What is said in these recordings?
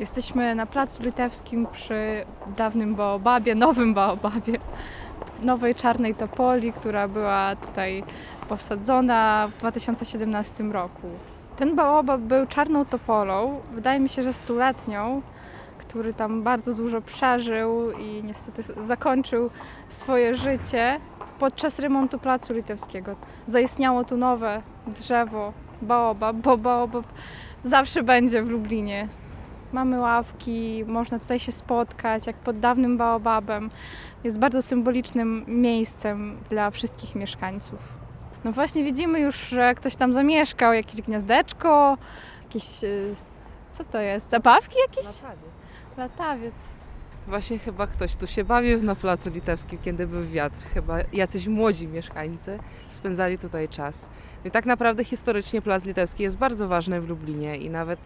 Jesteśmy na Placu Litewskim przy dawnym Baobabie, nowym Baobabie, nowej czarnej topoli, która była tutaj posadzona w 2017 roku. Ten baobab był czarną topolą, wydaje mi się, że stuletnią, który tam bardzo dużo przeżył i niestety zakończył swoje życie podczas remontu Placu Litewskiego. Zaistniało tu nowe drzewo baobab, bo baobab zawsze będzie w Lublinie. Mamy ławki, można tutaj się spotkać, jak pod dawnym baobabem. Jest bardzo symbolicznym miejscem dla wszystkich mieszkańców. No właśnie widzimy już, że ktoś tam zamieszkał, jakieś gniazdeczko, jakieś... co to jest? Zabawki jakieś? Latawiec. Właśnie chyba ktoś tu się bawił na Placu Litewskim, kiedy był wiatr. Chyba jacyś młodzi mieszkańcy spędzali tutaj czas. I tak naprawdę historycznie Plac Litewski jest bardzo ważny w Lublinie i nawet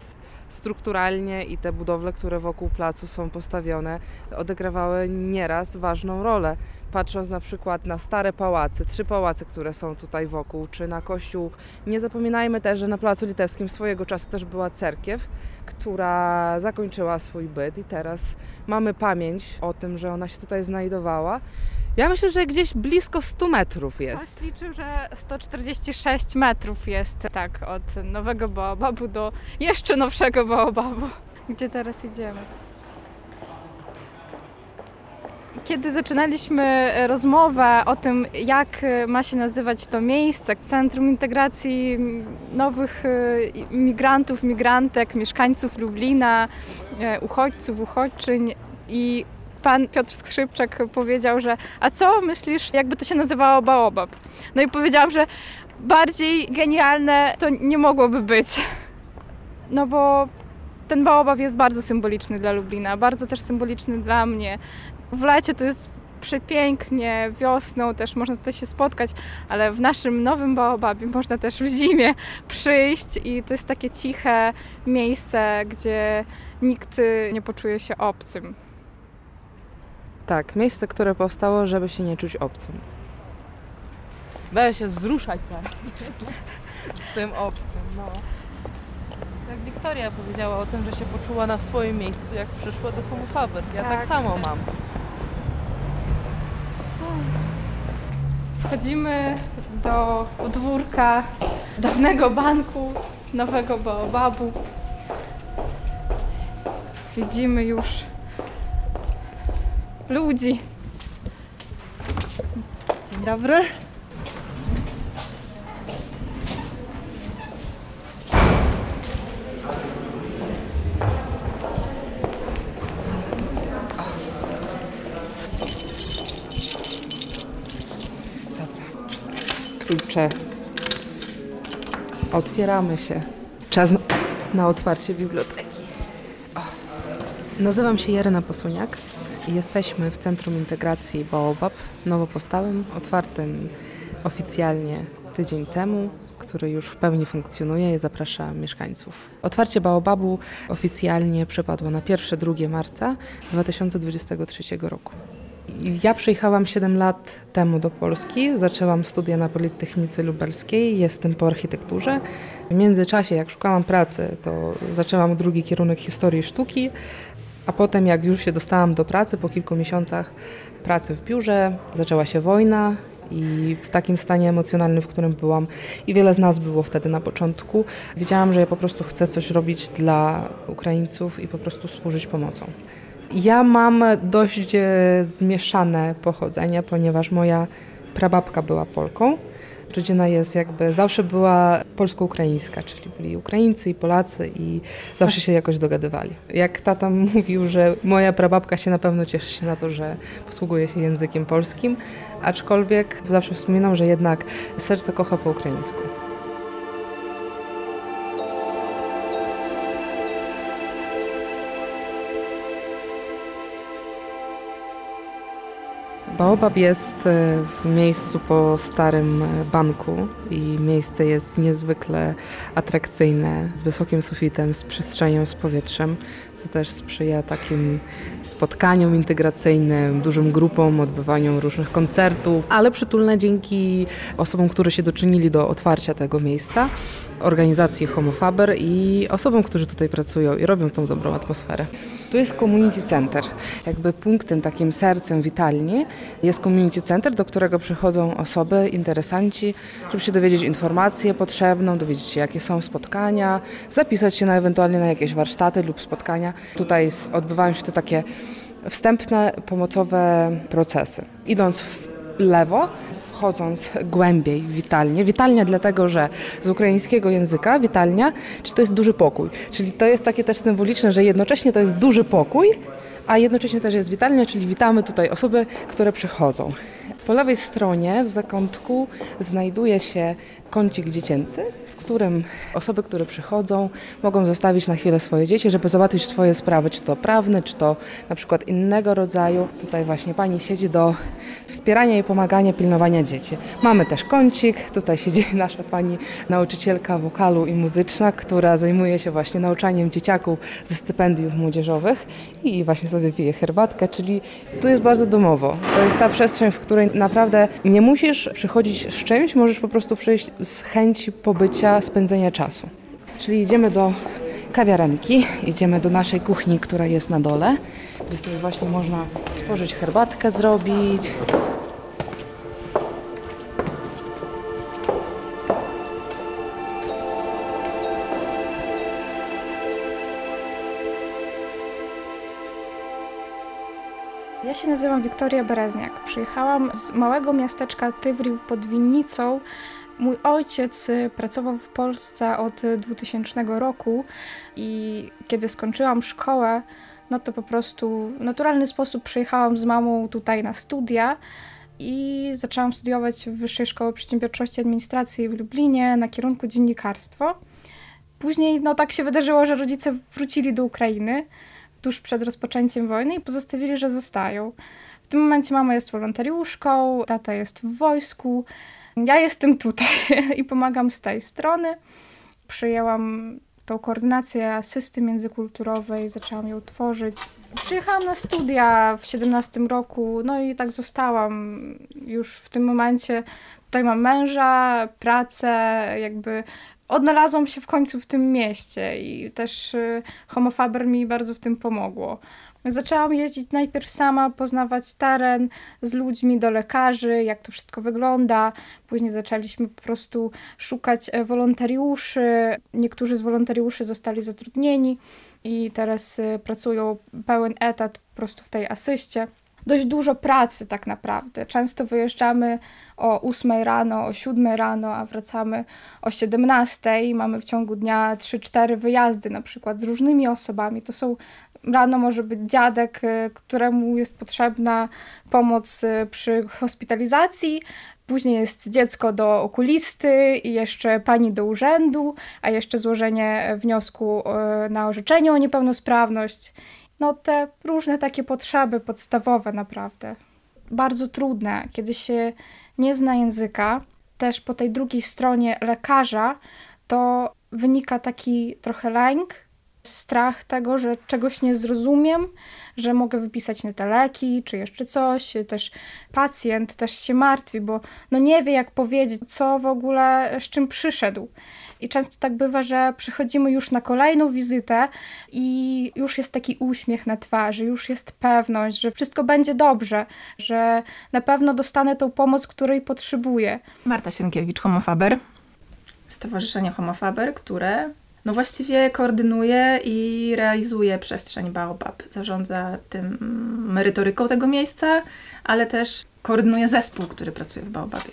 strukturalnie i te budowle, które wokół placu są postawione, odegrywały nieraz ważną rolę. Patrząc na przykład na stare pałace, 3 pałace, które są tutaj wokół, czy na kościół. Nie zapominajmy też, że na Placu Litewskim swojego czasu też była cerkiew, która zakończyła swój byt i teraz mamy pamięć o tym, że ona się tutaj znajdowała. Ja myślę, że gdzieś blisko 100 metrów jest. Ktoś liczył, że 146 metrów jest tak od nowego baobabu do jeszcze nowszego baobabu, gdzie teraz idziemy. Kiedy zaczynaliśmy rozmowę o tym, jak ma się nazywać to miejsce, Centrum Integracji Nowych Migrantów, Migrantek, Mieszkańców Lublina, Uchodźców, Uchodźczyń i pan Piotr Skrzypczak powiedział, że a co myślisz, jakby to się nazywało baobab? No i powiedziałam, że bardziej genialne to nie mogłoby być, no bo ten baobab jest bardzo symboliczny dla Lublina, bardzo też symboliczny dla mnie. W lecie to jest przepięknie, wiosną też można tutaj się spotkać, ale w naszym nowym baobabie można też w zimie przyjść i to jest takie ciche miejsce, gdzie nikt nie poczuje się obcym. Tak, miejsce, które powstało, żeby się nie czuć obcym. Daje się wzruszać tak. Z tym obcym, no. Jak Wiktoria powiedziała o tym, że się poczuła w swoim miejscu, jak przyszła do Homo Faber. Ja tak samo mam. Wchodzimy do podwórka dawnego banku, nowego baobabu. Widzimy już ludzi. Dzień dobry. Klucze. Otwieramy się. Czas na otwarcie biblioteki. O. Nazywam się Jaryna Posuniak. Jesteśmy w Centrum Integracji Baobab, nowo powstałym, otwartym oficjalnie tydzień temu, który już w pełni funkcjonuje i zaprasza mieszkańców. Otwarcie baobabu oficjalnie przypadło na 1-2 marca 2023 roku. Ja przyjechałam 7 lat temu do Polski, zaczęłam studia na Politechnice Lubelskiej, jestem po architekturze. W międzyczasie, jak szukałam pracy, to zaczęłam drugi kierunek historii sztuki, a potem jak już się dostałam do pracy, po kilku miesiącach pracy w biurze, zaczęła się wojna i w takim stanie emocjonalnym, w którym byłam i wiele z nas było wtedy na początku, wiedziałam, że ja po prostu chcę coś robić dla Ukraińców i po prostu służyć pomocą. Ja mam dość zmieszane pochodzenie, ponieważ moja prababka była Polką. Rodzina jest jakby zawsze była polsko-ukraińska, czyli byli Ukraińcy i Polacy i zawsze się jakoś dogadywali. Jak tata mówił, że moja prababka się na pewno cieszy się na to, że posługuje się językiem polskim, aczkolwiek zawsze wspominam, że jednak serce kocha po ukraińsku. Baobab jest w miejscu po starym banku i miejsce jest niezwykle atrakcyjne, z wysokim sufitem, z przestrzenią, z powietrzem, co też sprzyja takim spotkaniom integracyjnym, dużym grupom, odbywaniu różnych koncertów, ale przytulne dzięki osobom, które się doczynili do otwarcia tego miejsca. organizacji Homo Faber i osobom, którzy tutaj pracują i robią tą dobrą atmosferę. Tu jest community center. Jakby punktem, takim sercem witalni jest community center, do którego przychodzą osoby, interesanci, żeby się dowiedzieć informację potrzebną, dowiedzieć się, jakie są spotkania, zapisać się ewentualnie na jakieś warsztaty lub spotkania. Tutaj odbywają się te takie wstępne, pomocowe procesy. Idąc w lewo, wchodząc głębiej w witalnię. Witalnia dlatego, że z ukraińskiego języka witalnia, to jest duży pokój. Czyli to jest takie też symboliczne, że jednocześnie to jest duży pokój, a jednocześnie też jest witalnia, czyli witamy tutaj osoby, które przychodzą. Po lewej stronie w zakątku znajduje się kącik dziecięcy, w którym osoby, które przychodzą, mogą zostawić na chwilę swoje dzieci, żeby załatwić swoje sprawy, czy to prawne, czy to na przykład innego rodzaju. Tutaj właśnie pani siedzi do wspierania i pomagania, pilnowania dzieci. Mamy też kącik, tutaj siedzi nasza pani nauczycielka wokalu i muzyczna, która zajmuje się właśnie nauczaniem dzieciaków ze stypendiów młodzieżowych i właśnie sobie pije herbatkę, czyli tu jest bardzo domowo. To jest ta przestrzeń, w której naprawdę nie musisz przychodzić z czymś, możesz po prostu przyjść z chęci pobycia, spędzenia czasu. Czyli idziemy do kawiarenki, idziemy do naszej kuchni, która jest na dole, gdzie sobie właśnie można spożyć herbatkę, zrobić. Ja się nazywam Wiktoria Berezniak. Przyjechałam z małego miasteczka Tywriw pod Winnicą. Mój ojciec pracował w Polsce od 2000 roku i kiedy skończyłam szkołę, no to po prostu w naturalny sposób przyjechałam z mamą tutaj na studia i zaczęłam studiować w Wyższej Szkole Przedsiębiorczości i Administracji w Lublinie na kierunku dziennikarstwo. Później no tak się wydarzyło, że rodzice wrócili do Ukrainy tuż przed rozpoczęciem wojny i postawili, że zostają. W tym momencie mama jest wolontariuszką, tata jest w wojsku. Ja jestem tutaj i pomagam z tej strony. Przyjęłam tą koordynację asysty międzykulturowej, zaczęłam ją tworzyć. Przyjechałam na studia w 2017 roku, no i tak zostałam już w tym momencie. Tutaj mam męża, pracę, jakby odnalazłam się w końcu w tym mieście i też Homo Faber mi bardzo w tym pomogło. Zaczęłam jeździć najpierw sama, poznawać teren z ludźmi, do lekarzy, jak to wszystko wygląda. Później zaczęliśmy po prostu szukać wolontariuszy. Niektórzy z wolontariuszy zostali zatrudnieni i teraz pracują pełen etat po prostu w tej asyście. Dość dużo pracy tak naprawdę. Często wyjeżdżamy o 8 rano, o 7 rano, a wracamy o 17. Mamy w ciągu dnia 3-4 wyjazdy na przykład z różnymi osobami. To są rano może być dziadek, któremu jest potrzebna pomoc przy hospitalizacji. Później jest dziecko do okulisty i jeszcze pani do urzędu, a jeszcze złożenie wniosku na orzeczenie o niepełnosprawność. No te różne takie potrzeby podstawowe naprawdę. Bardzo trudne, kiedy się nie zna języka. Też po tej drugiej stronie lekarza to wynika taki trochę lęk, strach tego, że czegoś nie zrozumiem, że mogę wypisać nie te leki, czy jeszcze coś. Też pacjent też się martwi, bo no nie wie jak powiedzieć, co w ogóle, z czym przyszedł. I często tak bywa, że przychodzimy już na kolejną wizytę i już jest taki uśmiech na twarzy, już jest pewność, że wszystko będzie dobrze, że na pewno dostanę tą pomoc, której potrzebuję. Marta Sienkiewicz, Homo Faber. Stowarzyszenie Homo Faber, które no właściwie koordynuje i realizuje przestrzeń Baobab. Zarządza tym merytoryką tego miejsca, ale też koordynuje zespół, który pracuje w Baobabie.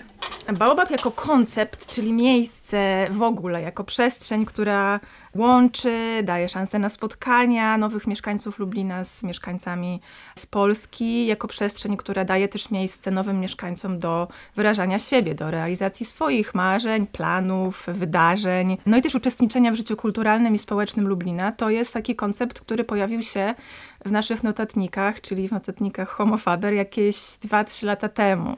Baobab jako koncept, czyli miejsce w ogóle, jako przestrzeń, która łączy, daje szansę na spotkania nowych mieszkańców Lublina z mieszkańcami z Polski, jako przestrzeń, która daje też miejsce nowym mieszkańcom do wyrażania siebie, do realizacji swoich marzeń, planów, wydarzeń, no i też uczestniczenia w życiu kulturalnym i społecznym Lublina. To jest taki koncept, który pojawił się w naszych notatnikach, czyli w notatnikach Homo Faber jakieś 2-3 lata temu.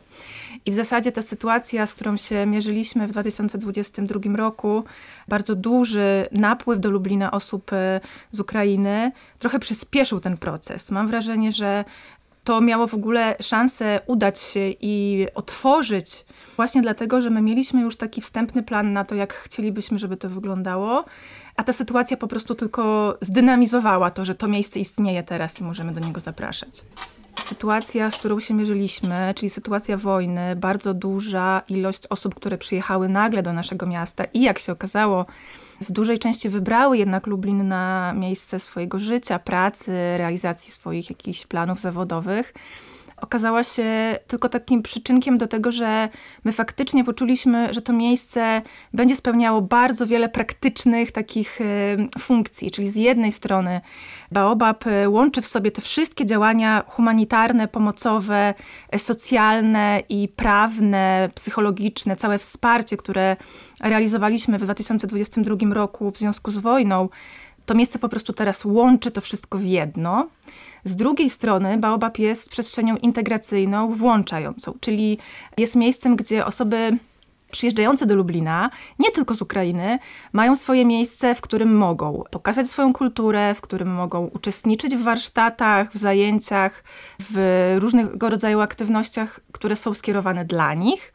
I w zasadzie ta sytuacja, z którą się mierzyliśmy w 2022 roku, bardzo duży napływ do Lublina osób z Ukrainy, trochę przyspieszył ten proces. Mam wrażenie, że to miało w ogóle szansę udać się i otworzyć Właśnie dlatego, że my mieliśmy już taki wstępny plan na to, jak chcielibyśmy, żeby to wyglądało, a ta sytuacja po prostu tylko zdynamizowała to, że to miejsce istnieje teraz i możemy do niego zapraszać. Sytuacja, z którą się mierzyliśmy, czyli sytuacja wojny, bardzo duża ilość osób, które przyjechały nagle do naszego miasta i jak się okazało, w dużej części wybrały jednak Lublin na miejsce swojego życia, pracy, realizacji swoich jakichś planów zawodowych, okazała się tylko takim przyczynkiem do tego, że my faktycznie poczuliśmy, że to miejsce będzie spełniało bardzo wiele praktycznych takich funkcji. Czyli z jednej strony Baobab łączy w sobie te wszystkie działania humanitarne, pomocowe, socjalne i prawne, psychologiczne, całe wsparcie, które realizowaliśmy w 2022 roku w związku z wojną. To miejsce po prostu teraz łączy to wszystko w jedno. Z drugiej strony Baobab jest przestrzenią integracyjną, włączającą, czyli jest miejscem, gdzie osoby przyjeżdżające do Lublina, nie tylko z Ukrainy, mają swoje miejsce, w którym mogą pokazać swoją kulturę, w którym mogą uczestniczyć w warsztatach, w zajęciach, w różnego rodzaju aktywnościach, które są skierowane dla nich.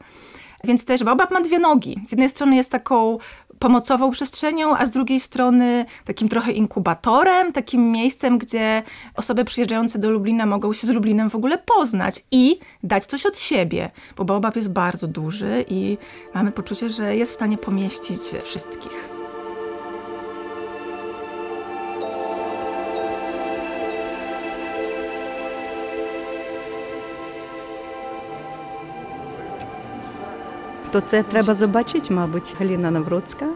Więc też Baobab ma dwie nogi. Z jednej strony jest taką pomocową przestrzenią, a z drugiej strony takim trochę inkubatorem, takim miejscem, gdzie osoby przyjeżdżające do Lublina mogą się z Lublinem w ogóle poznać i dać coś od siebie, bo Baobab jest bardzo duży i mamy poczucie, że jest w stanie pomieścić wszystkich. To це треба побачити, мабуть, Helena Nawrócka.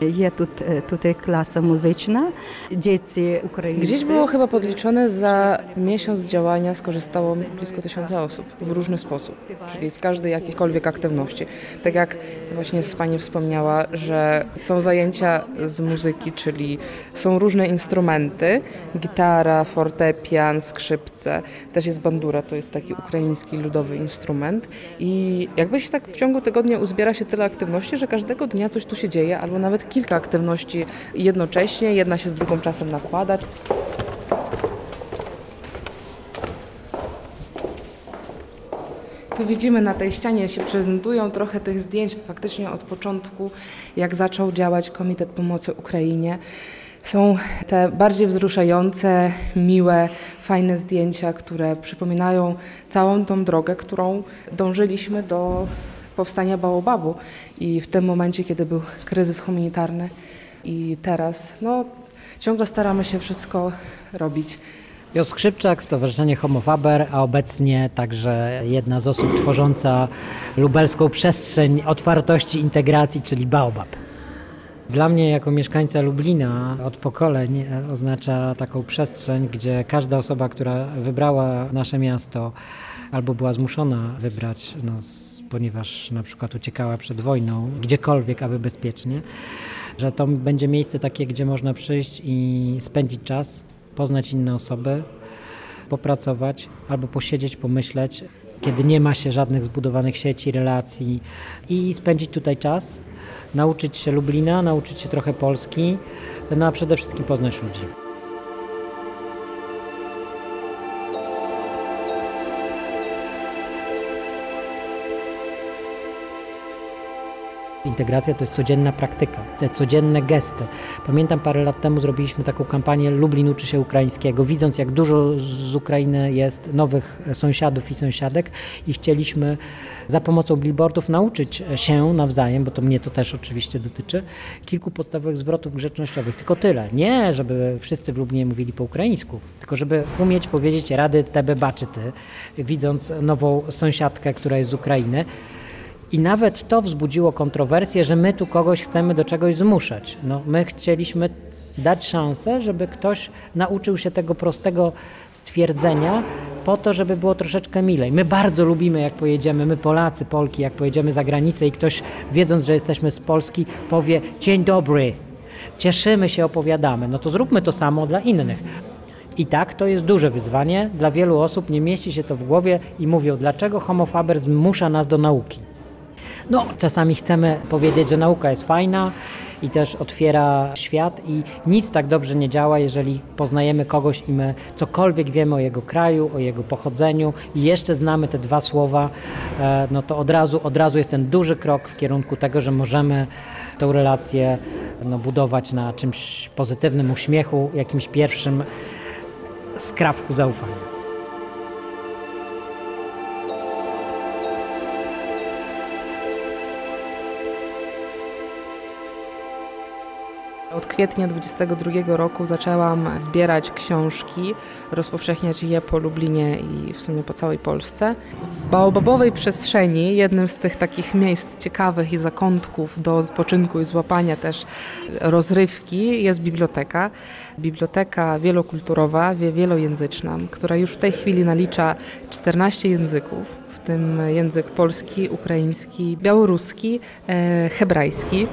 Є тут klasa muzyczna, dzieci Ukraińcy. Gdzieś było chyba podliczone, za miesiąc działania skorzystało blisko 1000 osób w różny sposób, czyli z każdej jakiejkolwiek aktywności. Tak jak właśnie pani wspomniała, że są zajęcia z muzyki, czyli są różne instrumenty, gitara, fortepian, skrzypce, też jest bandura, to jest taki ukraiński ludowy instrument i jakbyś tak w ciągu tygodnia uzbiera się tyle aktywności, że każdego dnia coś tu się dzieje, albo nawet kilka aktywności jednocześnie, jedna się z drugą czasem nakłada. Tu widzimy na tej ścianie, się prezentują trochę tych zdjęć faktycznie od początku, jak zaczął działać Komitet Pomocy Ukrainie. Są te bardziej wzruszające, miłe, fajne zdjęcia, które przypominają całą tą drogę, którą dążyliśmy do powstania Baobabu i w tym momencie, kiedy był kryzys humanitarny i teraz, ciągle staramy się wszystko robić. Józef Krzypczak, Stowarzyszenie Homo Faber, a obecnie także jedna z osób tworząca lubelską przestrzeń otwartości, integracji, czyli Baobab. Dla mnie jako mieszkańca Lublina od pokoleń oznacza taką przestrzeń, gdzie każda osoba, która wybrała nasze miasto albo była zmuszona wybrać, ponieważ na przykład uciekała przed wojną, gdziekolwiek, aby bezpiecznie, że to będzie miejsce takie, gdzie można przyjść i spędzić czas, poznać inne osoby, popracować albo posiedzieć, pomyśleć, kiedy nie ma się żadnych zbudowanych sieci, relacji i spędzić tutaj czas, nauczyć się Lublina, nauczyć się trochę Polski, a przede wszystkim poznać ludzi. Integracja to jest codzienna praktyka, te codzienne gesty. Pamiętam parę lat temu zrobiliśmy taką kampanię Lublin uczy się ukraińskiego, widząc jak dużo z Ukrainy jest nowych sąsiadów i sąsiadek i chcieliśmy za pomocą billboardów nauczyć się nawzajem, bo to mnie to też oczywiście dotyczy, kilku podstawowych zwrotów grzecznościowych. Tylko tyle. Nie, żeby wszyscy w Lublinie mówili po ukraińsku, tylko żeby umieć powiedzieć rady tebe baczy ty, widząc nową sąsiadkę, która jest z Ukrainy. I nawet to wzbudziło kontrowersję, że my tu kogoś chcemy do czegoś zmuszać. My chcieliśmy dać szansę, żeby ktoś nauczył się tego prostego stwierdzenia po to, żeby było troszeczkę milej. My bardzo lubimy, jak pojedziemy, my Polacy, Polki, jak pojedziemy za granicę i ktoś, wiedząc, że jesteśmy z Polski, powie dzień dobry, cieszymy się, opowiadamy. To zróbmy to samo dla innych. I tak, to jest duże wyzwanie. Dla wielu osób nie mieści się to w głowie i mówią, dlaczego Homo Faber zmusza nas do nauki. Czasami chcemy powiedzieć, że nauka jest fajna i też otwiera świat i nic tak dobrze nie działa, jeżeli poznajemy kogoś i my cokolwiek wiemy o jego kraju, o jego pochodzeniu i jeszcze znamy te dwa słowa, no to od razu jest ten duży krok w kierunku tego, że możemy tę relację budować na czymś pozytywnym, uśmiechu, jakimś pierwszym skrawku zaufania. Od kwietnia 2022 roku zaczęłam zbierać książki, rozpowszechniać je po Lublinie i w sumie po całej Polsce. W baobabowej przestrzeni, jednym z tych takich miejsc ciekawych i zakątków do odpoczynku i złapania też rozrywki jest biblioteka. Biblioteka wielokulturowa, wielojęzyczna, która już w tej chwili nalicza 14 języków, w tym język polski, ukraiński, białoruski, hebrajski,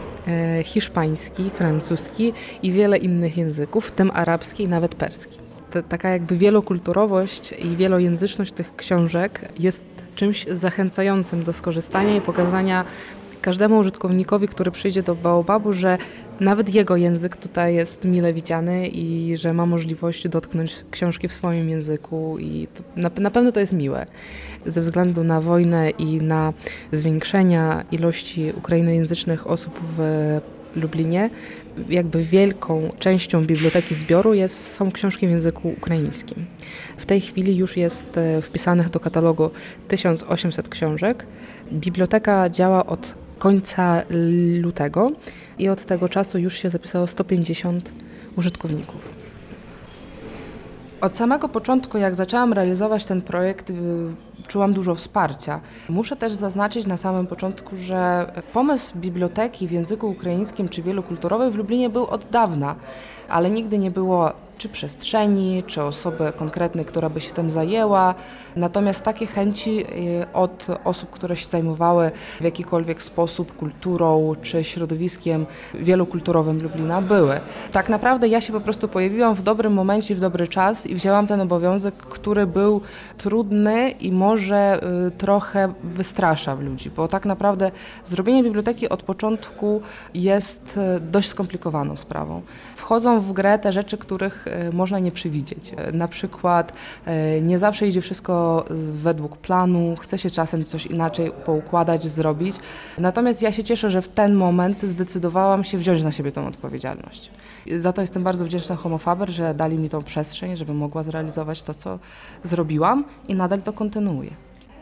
hiszpański, francuski i wiele innych języków, w tym arabski i nawet perski. Taka jakby wielokulturowość i wielojęzyczność tych książek jest czymś zachęcającym do skorzystania i pokazania każdemu użytkownikowi, który przyjdzie do Baobabu, że nawet jego język tutaj jest mile widziany i że ma możliwość dotknąć książki w swoim języku i na pewno to jest miłe. Ze względu na wojnę i na zwiększenia ilości ukrainojęzycznych osób w Lublinie, jakby wielką częścią biblioteki zbioru są książki w języku ukraińskim. W tej chwili już jest wpisanych do katalogu 1800 książek. Biblioteka działa od końca lutego i od tego czasu już się zapisało 150 użytkowników. Od samego początku, jak zaczęłam realizować ten projekt, czułam dużo wsparcia. Muszę też zaznaczyć na samym początku, że pomysł biblioteki w języku ukraińskim czy wielokulturowej w Lublinie był od dawna, ale nigdy nie było czy przestrzeni, czy osoby konkretnej, która by się tym zajęła. Natomiast takie chęci od osób, które się zajmowały w jakikolwiek sposób kulturą czy środowiskiem wielokulturowym Lublina były. Tak naprawdę ja się po prostu pojawiłam w dobrym momencie, w dobry czas i wzięłam ten obowiązek, który był trudny i może trochę wystrasza ludzi, bo tak naprawdę zrobienie biblioteki od początku jest dość skomplikowaną sprawą. Wchodzą w grę te rzeczy, których można nie przewidzieć. Na przykład nie zawsze idzie wszystko według planu, chce się czasem coś inaczej poukładać, zrobić. Natomiast ja się cieszę, że w ten moment zdecydowałam się wziąć na siebie tą odpowiedzialność. Za to jestem bardzo wdzięczna Homo Faber, że dali mi tą przestrzeń, żebym mogła zrealizować to, co zrobiłam i nadal to kontynuuję.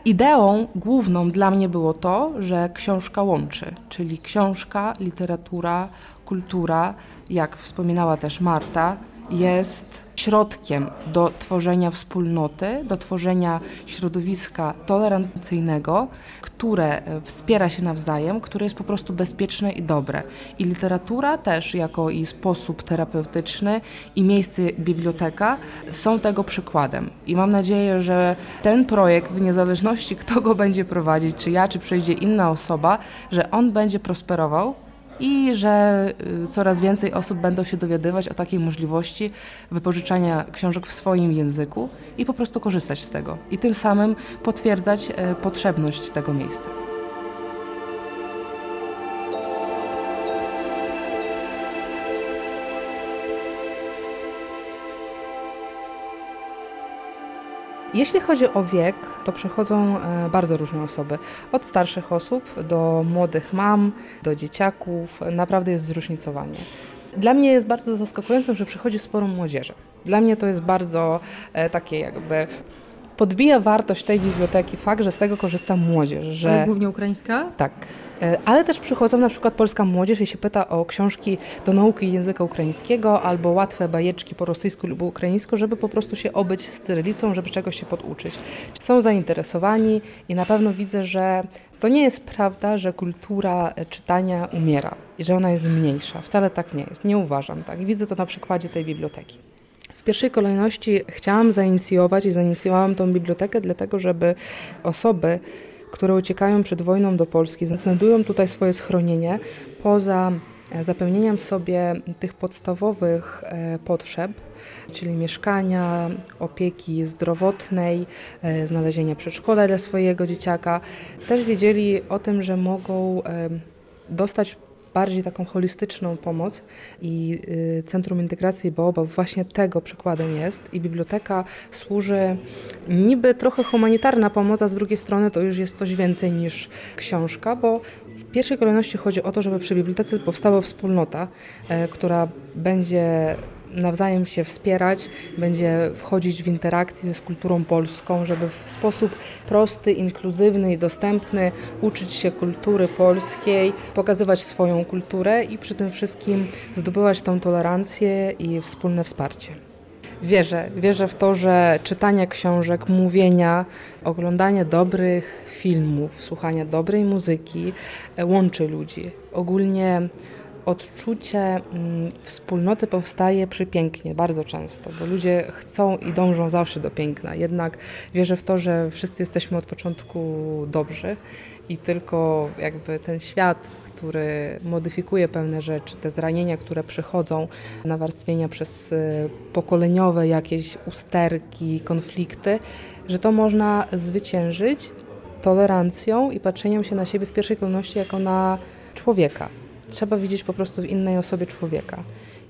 Ideą główną dla mnie było to, że książka łączy, czyli książka, literatura, kultura, jak wspominała też Marta, jest środkiem do tworzenia wspólnoty, do tworzenia środowiska tolerancyjnego, które wspiera się nawzajem, które jest po prostu bezpieczne i dobre. I literatura też jako i sposób terapeutyczny i miejsce biblioteka są tego przykładem. I mam nadzieję, że ten projekt, w niezależności kto go będzie prowadzić, czy ja, czy przyjdzie inna osoba, że on będzie prosperował, i że coraz więcej osób będą się dowiadywać o takiej możliwości wypożyczania książek w swoim języku i po prostu korzystać z tego i tym samym potwierdzać potrzebność tego miejsca. Jeśli chodzi o wiek, to przychodzą bardzo różne osoby. Od starszych osób do młodych mam, do dzieciaków. Naprawdę jest zróżnicowanie. Dla mnie jest bardzo zaskakującym, że przychodzi sporo młodzieży. Dla mnie to jest bardzo takie jakby... Podbija wartość tej biblioteki fakt, że z tego korzysta młodzież. Że... Ale głównie ukraińska? Tak. Ale też przychodzą na przykład polska młodzież i się pyta o książki do nauki języka ukraińskiego albo łatwe bajeczki po rosyjsku lub ukraińsku, żeby po prostu się obyć z cyrylicą, żeby czegoś się poduczyć. Są zainteresowani i na pewno widzę, że to nie jest prawda, że kultura czytania umiera i że ona jest mniejsza. Wcale tak nie jest. Nie uważam tak. Widzę to na przykładzie tej biblioteki. W pierwszej kolejności chciałam zainicjować i zainicjowałam tą bibliotekę dlatego, żeby osoby, które uciekają przed wojną do Polski, znajdują tutaj swoje schronienie poza zapewnieniem sobie tych podstawowych potrzeb, czyli mieszkania, opieki zdrowotnej, znalezienia przedszkola dla swojego dzieciaka. Też wiedzieli o tym, że mogą dostać bardziej taką holistyczną pomoc i Centrum Integracji Baobab właśnie tego przykładem jest i biblioteka służy niby trochę humanitarna pomoc, a z drugiej strony to już jest coś więcej niż książka, bo w pierwszej kolejności chodzi o to, żeby przy bibliotece powstała wspólnota, która będzie nawzajem się wspierać, będzie wchodzić w interakcję z kulturą polską, żeby w sposób prosty, inkluzywny i dostępny uczyć się kultury polskiej, pokazywać swoją kulturę i przy tym wszystkim zdobywać tą tolerancję i wspólne wsparcie. Wierzę w to, że czytanie książek, mówienia, oglądanie dobrych filmów, słuchanie dobrej muzyki łączy ludzi. Ogólnie odczucie wspólnoty powstaje przy pięknie bardzo często, bo ludzie chcą i dążą zawsze do piękna. Jednak wierzę w to, że wszyscy jesteśmy od początku dobrzy i tylko jakby ten świat, który modyfikuje pewne rzeczy, te zranienia, które przychodzą, nawarstwienia przez pokoleniowe jakieś usterki, konflikty, że to można zwyciężyć tolerancją i patrzeniem się na siebie w pierwszej kolejności jako na człowieka. Trzeba widzieć po prostu w innej osobie człowieka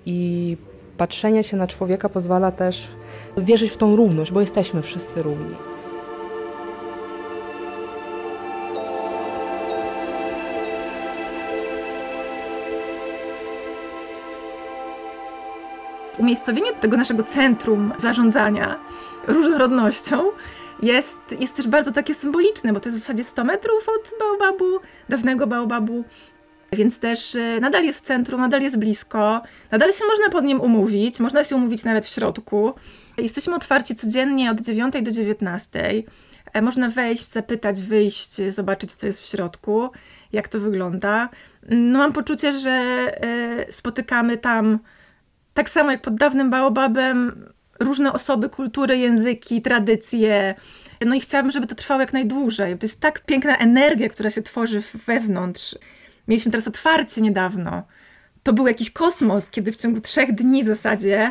i patrzenie się na człowieka pozwala też wierzyć w tą równość, bo jesteśmy wszyscy równi. Umiejscowienie tego naszego centrum zarządzania różnorodnością jest też bardzo takie symboliczne, bo to jest w zasadzie 100 metrów od baobabu, dawnego baobabu. Więc też nadal jest w centrum, nadal jest blisko, nadal się można pod nim umówić, można się umówić nawet w środku. Jesteśmy otwarci codziennie od 9 do 19. Można wejść, zapytać, wyjść, zobaczyć, co jest w środku, jak to wygląda. No, mam poczucie, że spotykamy tam, tak samo jak pod dawnym baobabem, różne osoby, kultury, języki, tradycje. No i chciałabym, żeby to trwało jak najdłużej. To jest tak piękna energia, która się tworzy wewnątrz. Mieliśmy teraz otwarcie niedawno. To był jakiś kosmos, kiedy w ciągu 3 dni w zasadzie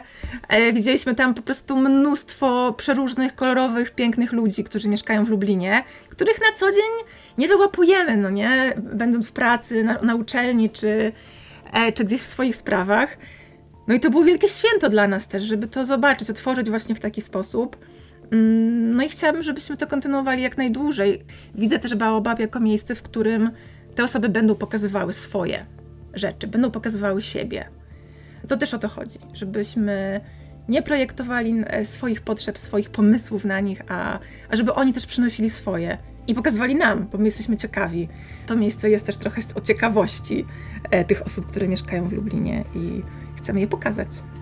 widzieliśmy tam po prostu mnóstwo przeróżnych, kolorowych, pięknych ludzi, którzy mieszkają w Lublinie, których na co dzień nie wyłapujemy, no nie? Będąc w pracy, na uczelni czy gdzieś w swoich sprawach. No i to było wielkie święto dla nas też, żeby to zobaczyć, otworzyć właśnie w taki sposób. No i chciałabym, żebyśmy to kontynuowali jak najdłużej. Widzę też Baobab jako miejsce, w którym te osoby będą pokazywały swoje rzeczy, będą pokazywały siebie. To też o to chodzi, żebyśmy nie projektowali swoich potrzeb, swoich pomysłów na nich, a żeby oni też przynosili swoje i pokazywali nam, bo my jesteśmy ciekawi. To miejsce jest też trochę o ciekawości tych osób, które mieszkają w Lublinie i chcemy je pokazać.